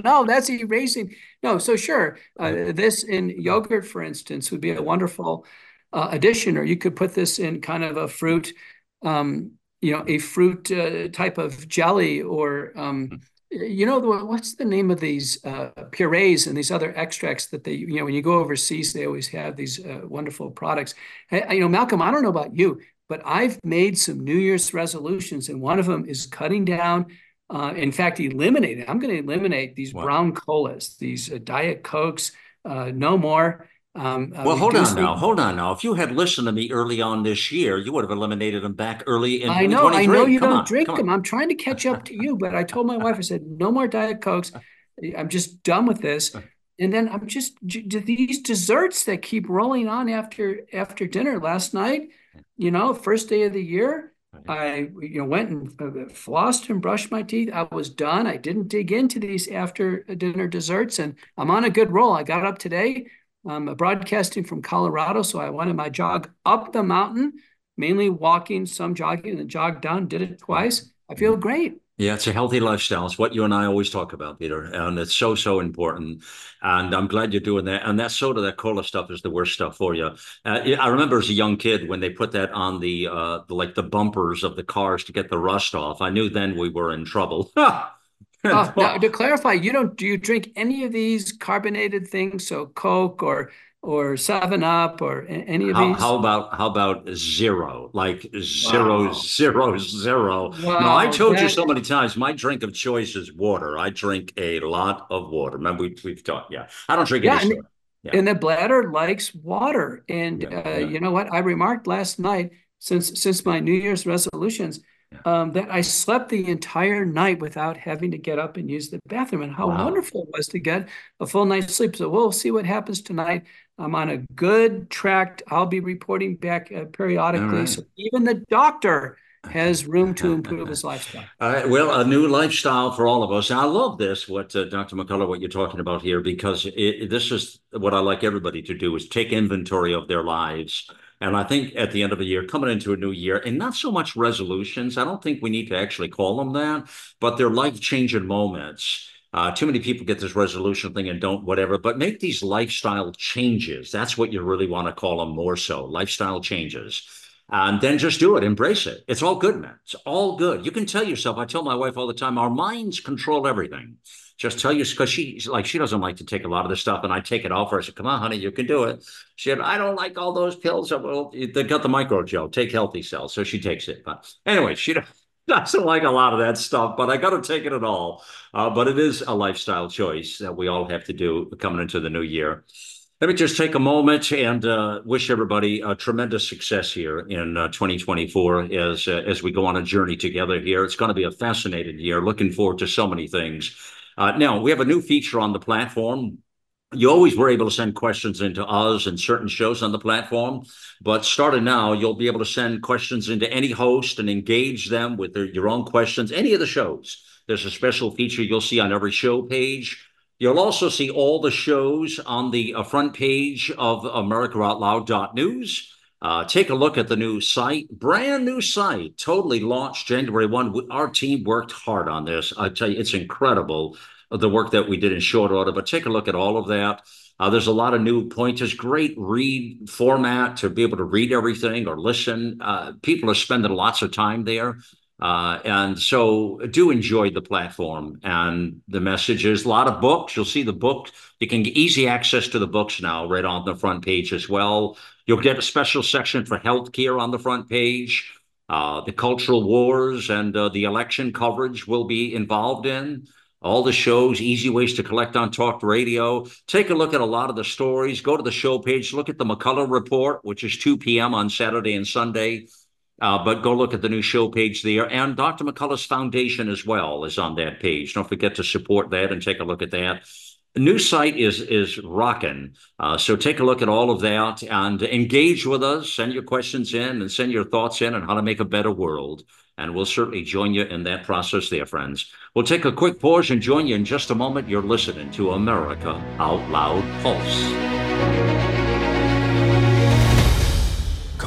No, that's erasing. No, so sure. This in yogurt, for instance, would be a wonderful addition, or you could put this in kind of a fruit, type of jelly, or, what's the name of these purees and these other extracts that they, when you go overseas, they always have these wonderful products. Malcolm, I don't know about you, but I've made some New Year's resolutions, and one of them is cutting down, eliminating. I'm going to eliminate these brown colas, these Diet Cokes, no more. Hold on now. If you had listened to me early on this year, you would have eliminated them back early in 2023. I know you don't drink them. I'm trying to catch up to you, but I told my wife, I said, no more Diet Cokes. I'm just done with this. And then I'm just these desserts that keep rolling on after dinner. Last night, first day of the year, I went and flossed and brushed my teeth. I was done. I didn't dig into these after dinner desserts, and I'm on a good roll. I got up today. I'm broadcasting from Colorado, so I wanted my jog up the mountain, mainly walking, some jogging, and then jog down, did it twice. I feel great. Yeah, it's a healthy lifestyle. It's what you and I always talk about, Peter, and it's so, so important. And I'm glad you're doing that. And that soda, that cola stuff is the worst stuff for you. I remember as a young kid when they put that on the bumpers of the cars to get the rust off. I knew then we were in trouble. Now, to clarify, do you drink any of these carbonated things? So Coke or 7-Up or any of these? How about zero? Like zero. Wow, no, I told you so many times, my drink of choice is water. I drink a lot of water. Remember, we've talked. Yeah, I don't drink any soda. Yeah. And the bladder likes water. And you know what? I remarked last night, since my New Year's resolutions, that I slept the entire night without having to get up and use the bathroom, and how wonderful it was to get a full night's sleep. So we'll see what happens tonight. I'm on a good track. I'll be reporting back periodically. Right. So even the doctor has room to improve his lifestyle. All right. Well, a new lifestyle for all of us. And I love this, what Dr. McCullough, what you're talking about here, because this is what I like everybody to do, is take inventory of their lives. And I think at the end of the year, coming into a new year, and not so much resolutions, I don't think we need to actually call them that, but they're life-changing moments. Too many people get this resolution thing and don't whatever, but make these lifestyle changes. That's what you really want to call them more so, lifestyle changes. And then just do it. Embrace it. It's all good, man. It's all good. You can tell yourself, I tell my wife all the time, our minds control everything. Just tell you, because she doesn't like to take a lot of this stuff, and I take it off her. I said, come on, honey, you can do it. She said, I don't like all those pills. Well, they got the microgel. Take Healthy Cells. So she takes it. But anyway, she doesn't like a lot of that stuff, but I got to take it at all. But it is a lifestyle choice that we all have to do coming into the new year. Let me just take a moment and wish everybody a tremendous success here in 2024 as we go on a journey together here. It's going to be a fascinating year. Looking forward to so many things. Now, we have a new feature on the platform. You always were able to send questions into us and certain shows on the platform, but starting now, you'll be able to send questions into any host and engage them with your own questions, any of the shows. There's a special feature you'll see on every show page. You'll also see all the shows on the front page of AmericaOutloud.news. Take a look at the new site, brand new site, totally launched January 1. Our team worked hard on this. I tell you, it's incredible, the work that we did in short order, but take a look at all of that. There's a lot of new pointers, great read format to be able to read everything or listen. People are spending lots of time there. And so do enjoy the platform and the messages. A lot of books. You'll see the book. You can get easy access to the books now right on the front page as well. You'll get a special section for healthcare on the front page. The cultural wars and the election coverage will be involved in. All the shows, easy ways to collect on talk radio. Take a look at a lot of the stories. Go to the show page. Look at the McCullough Report, which is 2 p.m. on Saturday and Sunday. But go look at the new show page there. And Dr. McCullough's foundation as well is on that page. Don't forget to support that and take a look at that. The new site is rocking. So take a look at all of that and engage with us. Send your questions in and send your thoughts in on how to make a better world. And we'll certainly join you in that process there, friends. We'll take a quick pause and join you in just a moment. You're listening to America Out Loud Pulse.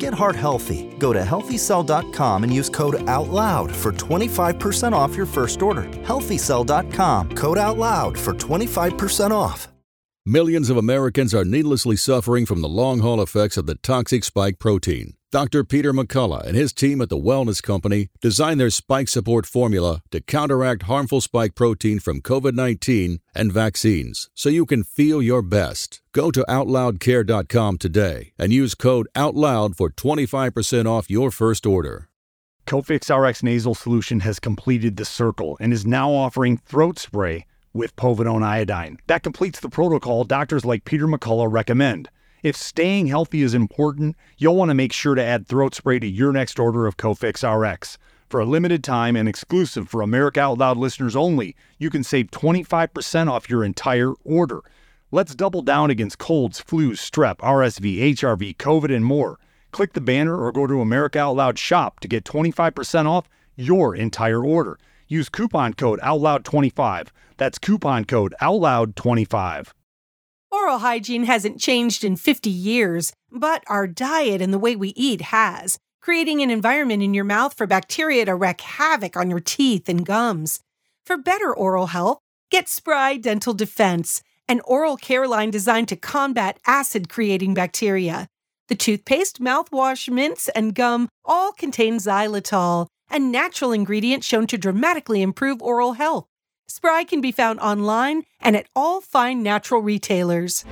Get heart healthy. Go to HealthyCell.com and use code OUTLOUD for 25% off your first order. HealthyCell.com, code OUTLOUD for 25% off. Millions of Americans are needlessly suffering from the long-haul effects of the toxic spike protein. Dr. Peter McCullough and his team at the Wellness Company designed their spike support formula to counteract harmful spike protein from COVID-19 and vaccines so you can feel your best. Go to OutLoudCare.com today and use code OUTLOUD for 25% off your first order. Cofix Rx Nasal Solution has completed the circle and is now offering throat spray with povidone iodine. That completes the protocol doctors like Peter McCullough recommend. If staying healthy is important, you'll want to make sure to add throat spray to your next order of Cofix Rx. For a limited time and exclusive for America Out Loud listeners only, you can save 25% off your entire order. Let's double down against colds, flus, strep, RSV, HRV, COVID, and more. Click the banner or go to America Out Loud shop to get 25% off your entire order. Use coupon code OUTLOUD25. That's coupon code OUTLOUD25. Oral hygiene hasn't changed in 50 years, but our diet and the way we eat has, creating an environment in your mouth for bacteria to wreak havoc on your teeth and gums. For better oral health, get Spry Dental Defense, an oral care line designed to combat acid-creating bacteria. The toothpaste, mouthwash, mints, and gum all contain xylitol, a natural ingredient shown to dramatically improve oral health. Spry can be found online and at all fine natural retailers.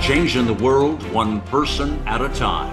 Changing the world one person at a time.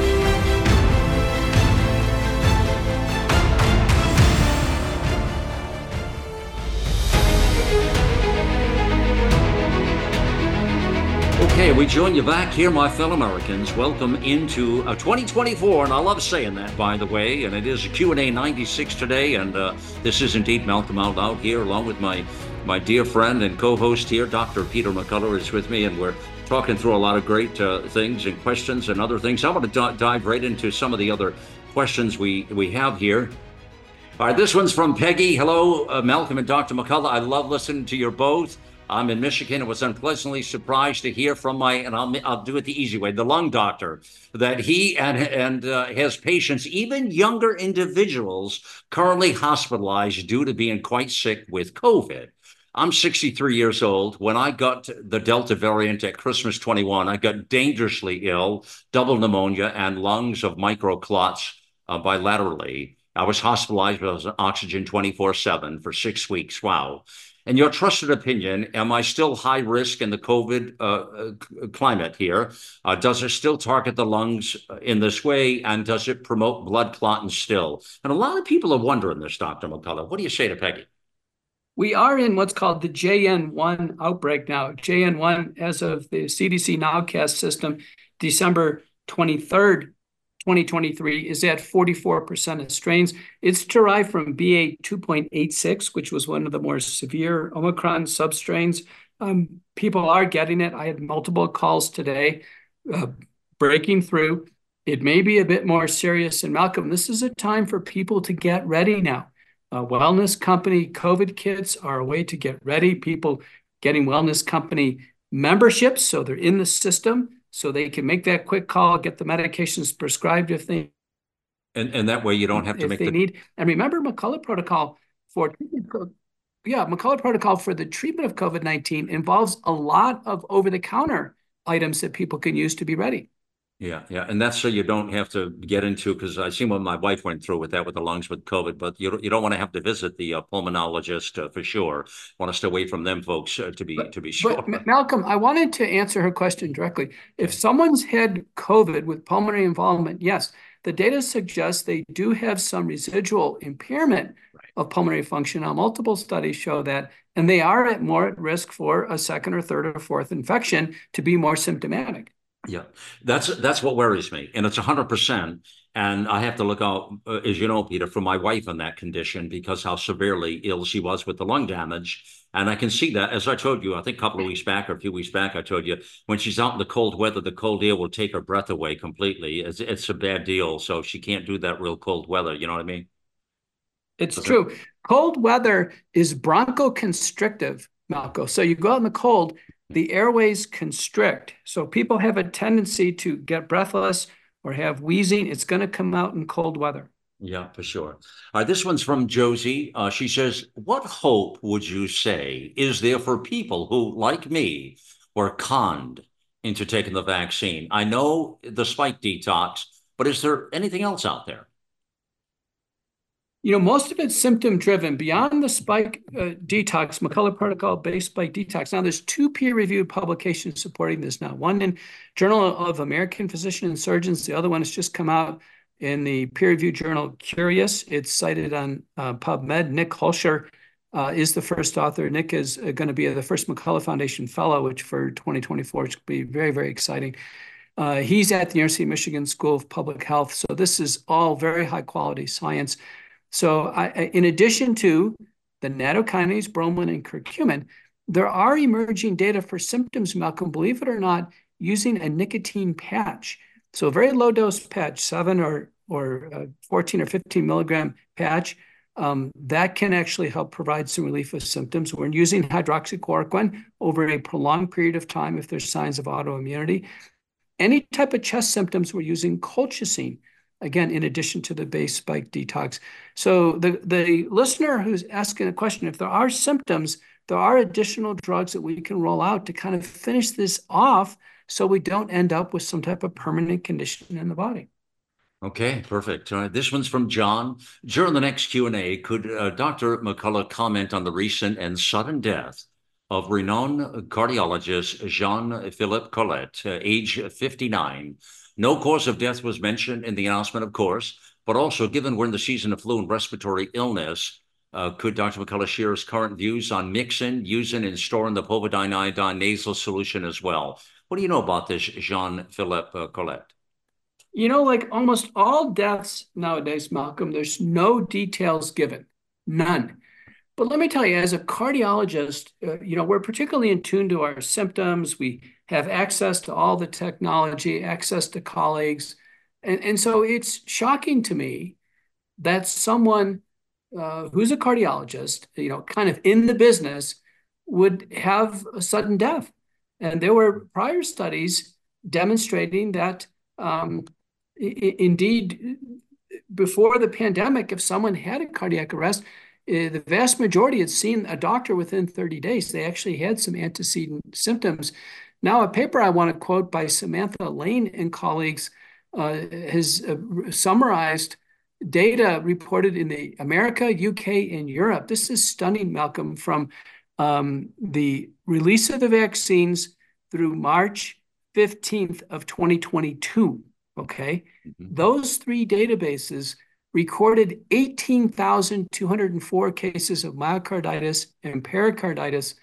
Okay, we join you back here, my fellow Americans. Welcome into 2024, and I love saying that, by the way, and it is Q&A 96 today, and this is indeed Malcolm Out Loud here, along with my dear friend and co-host here, Dr. Peter McCullough, is with me, and we're talking through a lot of great things and questions and other things. I want to dive right into some of the other questions we have here. All right, this one's from Peggy. Hello, Malcolm and Dr. McCullough. I love listening to your both. I'm in Michigan and was unpleasantly surprised to hear from I'll do it the easy way, the lung doctor, that he and his patients, even younger individuals, currently hospitalized due to being quite sick with COVID. I'm 63 years old. When I got the Delta variant at Christmas 21, I got dangerously ill, double pneumonia and lungs of microclots bilaterally. I was hospitalized with oxygen 24/7 for 6 weeks. Wow. In your trusted opinion, am I still high risk in the COVID climate here? Does it still target the lungs in this way? And does it promote blood clotting still? And a lot of people are wondering this, Dr. McCullough. What do you say to Peggy? We are in what's called the JN1 outbreak now. JN1, as of the CDC nowcast system, December 23rd, 2023 is at 44% of strains. It's derived from BA.2.86, which was one of the more severe Omicron substrains. People are getting it. I had multiple calls today breaking through. It may be a bit more serious. And Malcolm, this is a time for people to get ready now. Wellness Company COVID kits are a way to get ready. People getting Wellness Company memberships, so they're in the system, so they can make that quick call, get the medications prescribed if they and that way you don't have to make the need. And remember McCullough protocol for the treatment of COVID-19 involves a lot of over-the-counter items that people can use to be ready. Yeah. And that's so you don't have to get into, because I seen what my wife went through with that, with the lungs with COVID, but you don't want to have to visit the pulmonologist for sure. Want to stay away from them folks to be sure. But Malcolm, I wanted to answer her question directly. If someone's had COVID with pulmonary involvement, yes, the data suggests they do have some residual impairment of pulmonary function. Now, multiple studies show that, and they are more at risk for a second or third or fourth infection to be more symptomatic. Yeah, that's what worries me. And it's 100%. And I have to look out, as you know, Peter, for my wife in that condition, because how severely ill she was with the lung damage. And I can see that, as I told you, I think a couple of weeks back or a few weeks back, I told you, when she's out in the cold weather, the cold air will take her breath away completely. It's a bad deal. So she can't do that real cold weather. You know what I mean? It's true. Cold weather is bronchoconstrictive, Malco. So you go out in the cold, the airways constrict. So people have a tendency to get breathless or have wheezing. It's going to come out in cold weather. Yeah, for sure. All right, this one's from Josie. She says, what hope would you say is there for people who, like me, were conned into taking the vaccine? I know the spike detox, but is there anything else out there? You know, most of it's symptom-driven. Beyond the spike detox, McCullough protocol-based spike detox. Now, there's two peer-reviewed publications supporting this now. One in Journal of American Physician and Surgeons. The other one has just come out in the peer-reviewed journal Curious. It's cited on PubMed. Nick Holscher is the first author. Nick is going to be the first McCullough Foundation Fellow, which for 2024 is going to be very, very exciting. He's at the University of Michigan School of Public Health. So this is all very high-quality science. So in addition to the nattokinase, bromelin, and curcumin, there are emerging data for symptoms, Malcolm, believe it or not, using a nicotine patch. So a very low-dose patch, 7 or 14 or 15 milligram patch, that can actually help provide some relief of symptoms. We're using hydroxychloroquine over a prolonged period of time if there's signs of autoimmunity. Any type of chest symptoms, we're using colchicine. Again, in addition to the base spike detox. So the listener who's asking a question, if there are symptoms, there are additional drugs that we can roll out to kind of finish this off so we don't end up with some type of permanent condition in the body. Okay, perfect. All right, this one's from John. During the next Q&A, could Dr. McCullough comment on the recent and sudden death of renowned cardiologist Jean-Philippe Collet, age 59, No cause of death was mentioned in the announcement, of course, but also given we're in the season of flu and respiratory illness, could Dr. McCullough share his current views on mixing, using, and storing the povidone iodine nasal solution as well? What do you know about this, Jean-Philippe Collet? You know, like almost all deaths nowadays, Malcolm, there's no details given, none. But let me tell you, as a cardiologist, you know, we're particularly in tune to our symptoms. We have access to all the technology, access to colleagues. And so it's shocking to me that someone who's a cardiologist, you know, kind of in the business would have a sudden death. And there were prior studies demonstrating that indeed, before the pandemic, if someone had a cardiac arrest, the vast majority had seen a doctor within 30 days. They actually had some antecedent symptoms. Now, a paper I want to quote by Samantha Lane and colleagues has summarized data reported in the America, UK, and Europe. This is stunning, Malcolm, from the release of the vaccines through March 15th of 2022, okay? Mm-hmm. Those three databases recorded 18,204 cases of myocarditis and pericarditis.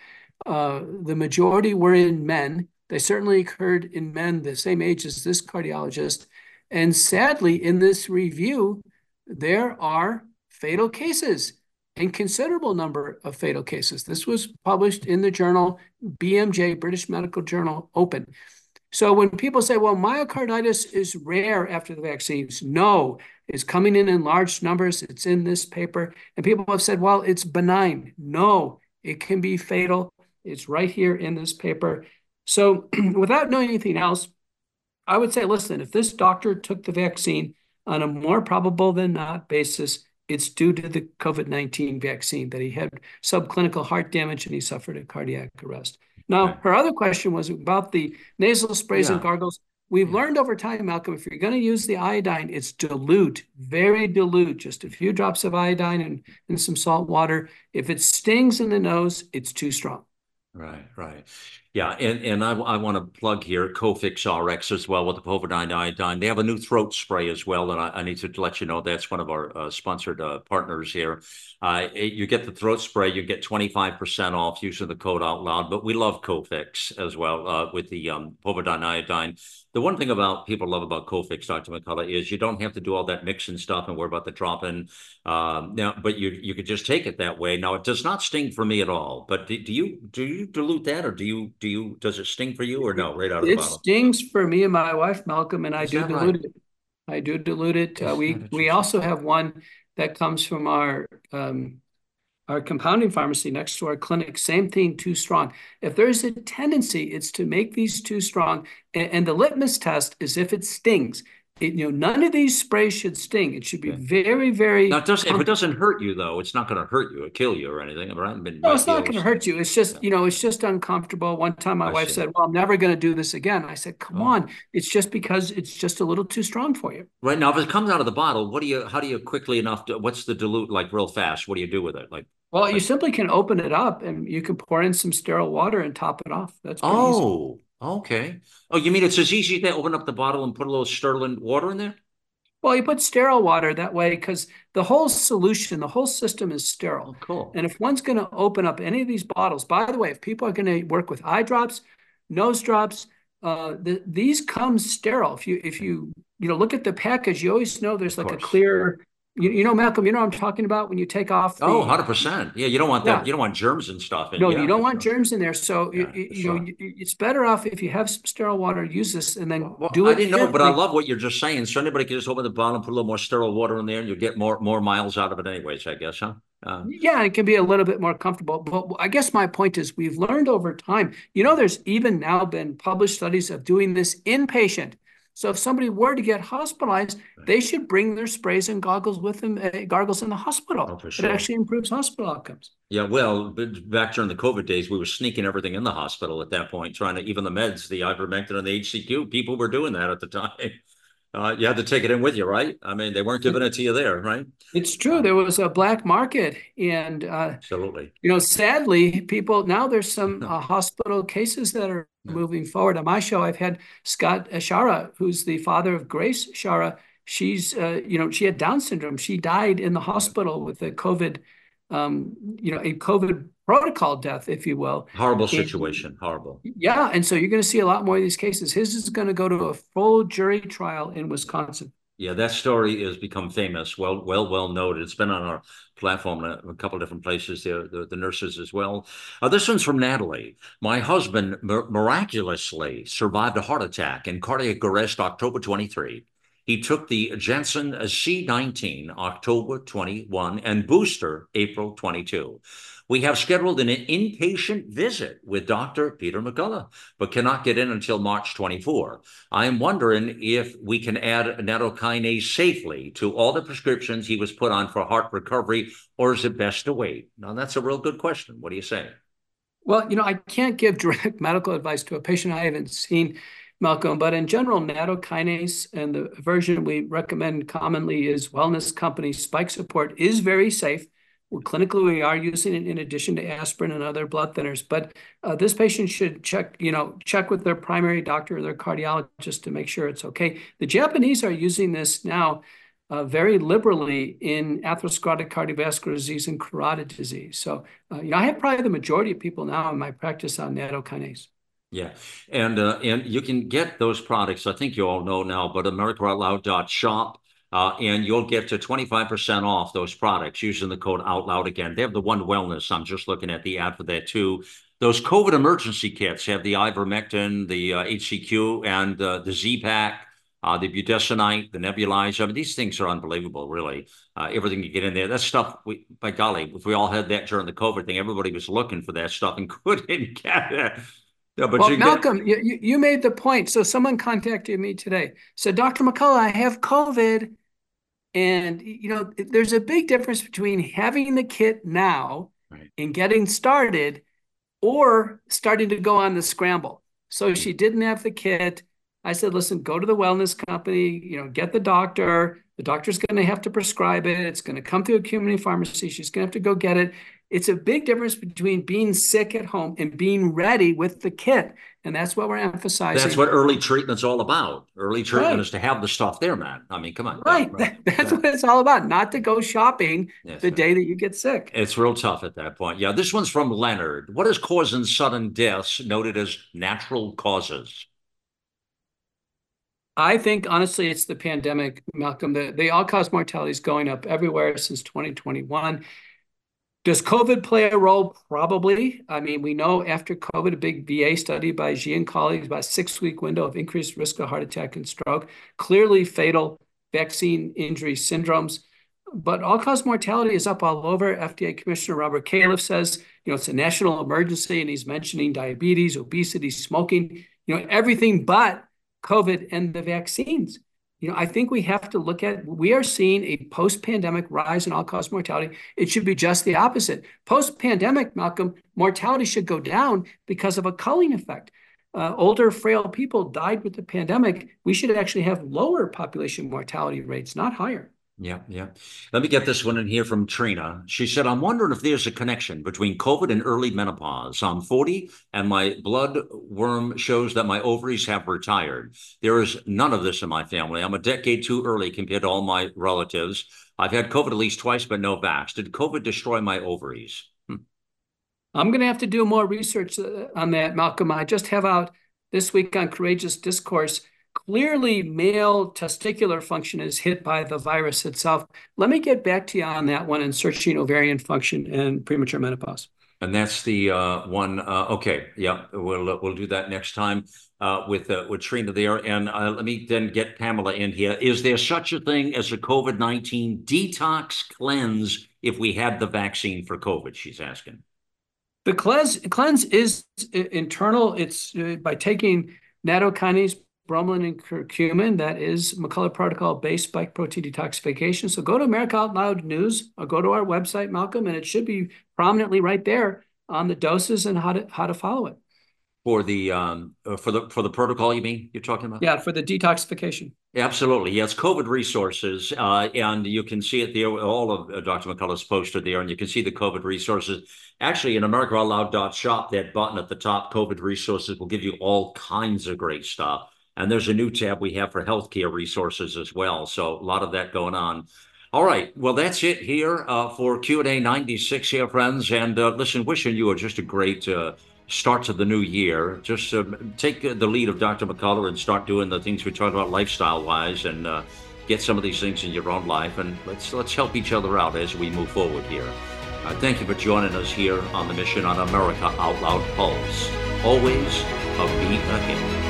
The majority were in men. They certainly occurred in men the same age as this cardiologist. And sadly, in this review, there are fatal cases, and considerable number of fatal cases. This was published in the journal BMJ, British Medical Journal Open. So when people say, well, myocarditis is rare after the vaccines, no, it's coming in large numbers. It's in this paper. And people have said, well, it's benign. No, it can be fatal. It's right here in this paper. So without knowing anything else, I would say, listen, if this doctor took the vaccine on a more probable than not basis, it's due to the COVID-19 vaccine that he had subclinical heart damage and he suffered a cardiac arrest. Now, her other question was about the nasal sprays and gargles. We've learned over time, Malcolm, if you're going to use the iodine, it's dilute, very dilute, just a few drops of iodine and some salt water. If it stings in the nose, it's too strong. Right. Yeah, and I want to plug here Cofix Rx as well with the povidone iodine. They have a new throat spray as well, and I need to let you know that's one of our sponsored partners here. You get the throat spray, you get 25% off using the code Out Loud, but we love Cofix as well with the povidone iodine. The one thing about people love about Cofix, Dr. McCullough, is you don't have to do all that mixing stuff and worry about the drop-in. But you could just take it that way. Now it does not sting for me at all. But do you dilute that, or do you does it sting for you, or no? Right out of the bottle. It stings for me and my wife, Malcolm, and I do dilute it. We also have one that comes from our compounding pharmacy next to our clinic, same thing, too strong. If there's a tendency, it's to make these too strong. And the litmus test is if it stings. None of these sprays should sting. It should be very, very... Now, if it doesn't hurt you, though, it's not going to hurt you or kill you or anything, right? No, it's not going to hurt you. It's just, it's just uncomfortable. One time my wife said, well, I'm never going to do this again. I said, come on. It's just because it's just a little too strong for you. Right. Now, if it comes out of the bottle, how do you quickly enough, what's the dilute, like real fast? What do you do with it? Well, you simply can open it up and you can pour in some sterile water and top it off. That's pretty easy. Okay. Oh, you mean it's as easy to open up the bottle and put a little sterling water in there? Well, you put sterile water that way because the whole solution, the whole system is sterile. Oh, cool. And if one's going to open up any of these bottles, by the way, if people are going to work with eye drops, nose drops, these come sterile. If you look at the package, you always know there's like a clear... Malcolm, you know what I'm talking about when you take off. 100%. Yeah, you don't want that. You don't want germs and stuff. You don't want germs in there. So, it's better off if you have some sterile water, use this and then do it. I didn't know, but I love what you're just saying. So anybody can just open the bottle and put a little more sterile water in there and you'll get more miles out of it anyways, I guess, huh? It can be a little bit more comfortable. But I guess my point is we've learned over time, there's even now been published studies of doing this inpatient. So if somebody were to get hospitalized, they should bring their sprays and goggles with them, gargles in the hospital. Oh, for sure. It actually improves hospital outcomes. Yeah, well, back during the COVID days, we were sneaking everything in the hospital at that point, trying to even the meds, the ivermectin and the HCQ. People were doing that at the time. You had to take it in with you, right? I mean, they weren't giving it to you there, right? It's true. There was a black market. And, absolutely. Sadly, people, now there's some hospital cases that are moving forward. On my show, I've had Scott Shara, who's the father of Grace Shara. She's, she had Down syndrome. She died in the hospital with a COVID, a COVID protocol death, if you will. Horrible situation. Horrible. Yeah. And so you're going to see a lot more of these cases. His is going to go to a full jury trial in Wisconsin. Yeah, that story has become famous. Well noted. It's been on our platform in a couple of different places there, the nurses as well. This one's from Natalie. My husband miraculously survived a heart attack and cardiac arrest October 23. He took the Janssen C19 October 21 and booster April 22. We have scheduled an inpatient visit with Dr. Peter McCullough, but cannot get in until March 24. I am wondering if we can add natokinase safely to all the prescriptions he was put on for heart recovery, or is it best to wait? Now, that's a real good question. What do you say? Well, I can't give direct medical advice to a patient I haven't seen, Malcolm, but in general, natokinase, and the version we recommend commonly is Wellness Company Spike Support, is very safe. Well, clinically, we are using it in addition to aspirin and other blood thinners, but this patient should check with their primary doctor or their cardiologist to make sure it's okay. The Japanese are using this now very liberally in atherosclerotic cardiovascular disease and carotid disease. So, I have probably the majority of people now in my practice on natokinase. Yeah. And you can get those products, I think you all know now, but AmericaOutloud.shop, and you'll get to 25% off those products using the code OUTLOUD again. They have the One Wellness. I'm just looking at the ad for that too. Those COVID emergency kits have the ivermectin, the HCQ, and the Z-Pack, the budesonide, the nebulizer. I mean, these things are unbelievable, really. Everything you get in there, that stuff, by golly, if we all had that during the COVID thing, everybody was looking for that stuff and couldn't get it. Yeah, but well, Malcolm, you made the point. So someone contacted me today. So Dr. McCullough, I have COVID. And, you know, there's a big difference between having the kit now and getting started or starting to go on the scramble. So she didn't have the kit. I said, listen, go to the wellness company, you know, get the doctor. The doctor's going to have to prescribe it. It's going to come through a community pharmacy. She's going to have to go get it. It's a big difference between being sick at home and being ready with the kit. And that's what we're emphasizing. That's what early treatment's all about. Early treatment is to have the stuff there, man. I mean, come on. Right. That's what it's all about. Not to go shopping the day that you get sick. It's real tough at that point. Yeah. This one's from Leonard. What is causing sudden deaths noted as natural causes? I think, honestly, it's the pandemic, Malcolm. The all-cause mortality is going up everywhere since 2021. Does COVID play a role? Probably. I mean, we know after COVID, a big VA study by Xi and colleagues, about a 6-week window of increased risk of heart attack and stroke, clearly fatal vaccine injury syndromes. But all-cause mortality is up all over. FDA Commissioner Robert Califf says, you know, it's a national emergency, and he's mentioning diabetes, obesity, smoking, you know, everything but COVID and the vaccines. You know, I think we have to look at, we are seeing a post-pandemic rise in all-cause mortality. It should be just the opposite. Post-pandemic, Malcolm, mortality should go down because of a culling effect. Older, frail people died with the pandemic. We should actually have lower population mortality rates, not higher. Yeah, yeah. Let me get this one in here from Trina. She said, I'm wondering if there's a connection between COVID and early menopause. I'm 40 and my blood worm shows that my ovaries have retired. There is none of this in my family. I'm a decade too early compared to all my relatives. I've had COVID at least twice, but no vax. Did COVID destroy my ovaries? I'm going to have to do more research on that, Malcolm. I just have out this week on Courageous Discourse. Clearly, male testicular function is hit by the virus itself. Let me get back to you on that one and searching ovarian function and premature menopause. And that's the one. Okay, yeah, we'll do that next time with Trina there. And let me then get Pamela in here. Is there such a thing as a COVID-19 detox cleanse if we had the vaccine for COVID? She's asking. The cleanse is internal. It's by taking natokinase, bromelain, and curcumin. That is McCullough protocol-based spike protein detoxification. So go to America Out Loud News or go to our website, Malcolm, and it should be prominently right there on the doses and how to follow it. For the protocol, you mean, you're talking about? Yeah, for the detoxification. Absolutely. Yes, COVID resources. And you can see it there, all of Dr. McCullough's posted there, and you can see the COVID resources. Actually, in AmericaOutloud.shop, that button at the top, COVID resources, will give you all kinds of great stuff. And there's a new tab we have for healthcare resources as well. So a lot of that going on. All right. Well, that's it here for Q&A 96 here, friends. And listen, wishing you just a great start to the new year. Just take the lead of Dr. McCullough and start doing the things we talked about lifestyle-wise and get some of these things in your own life. And let's help each other out as we move forward here. Thank you for joining us here on the mission on America Out Loud Pulse. Always a beat ahead.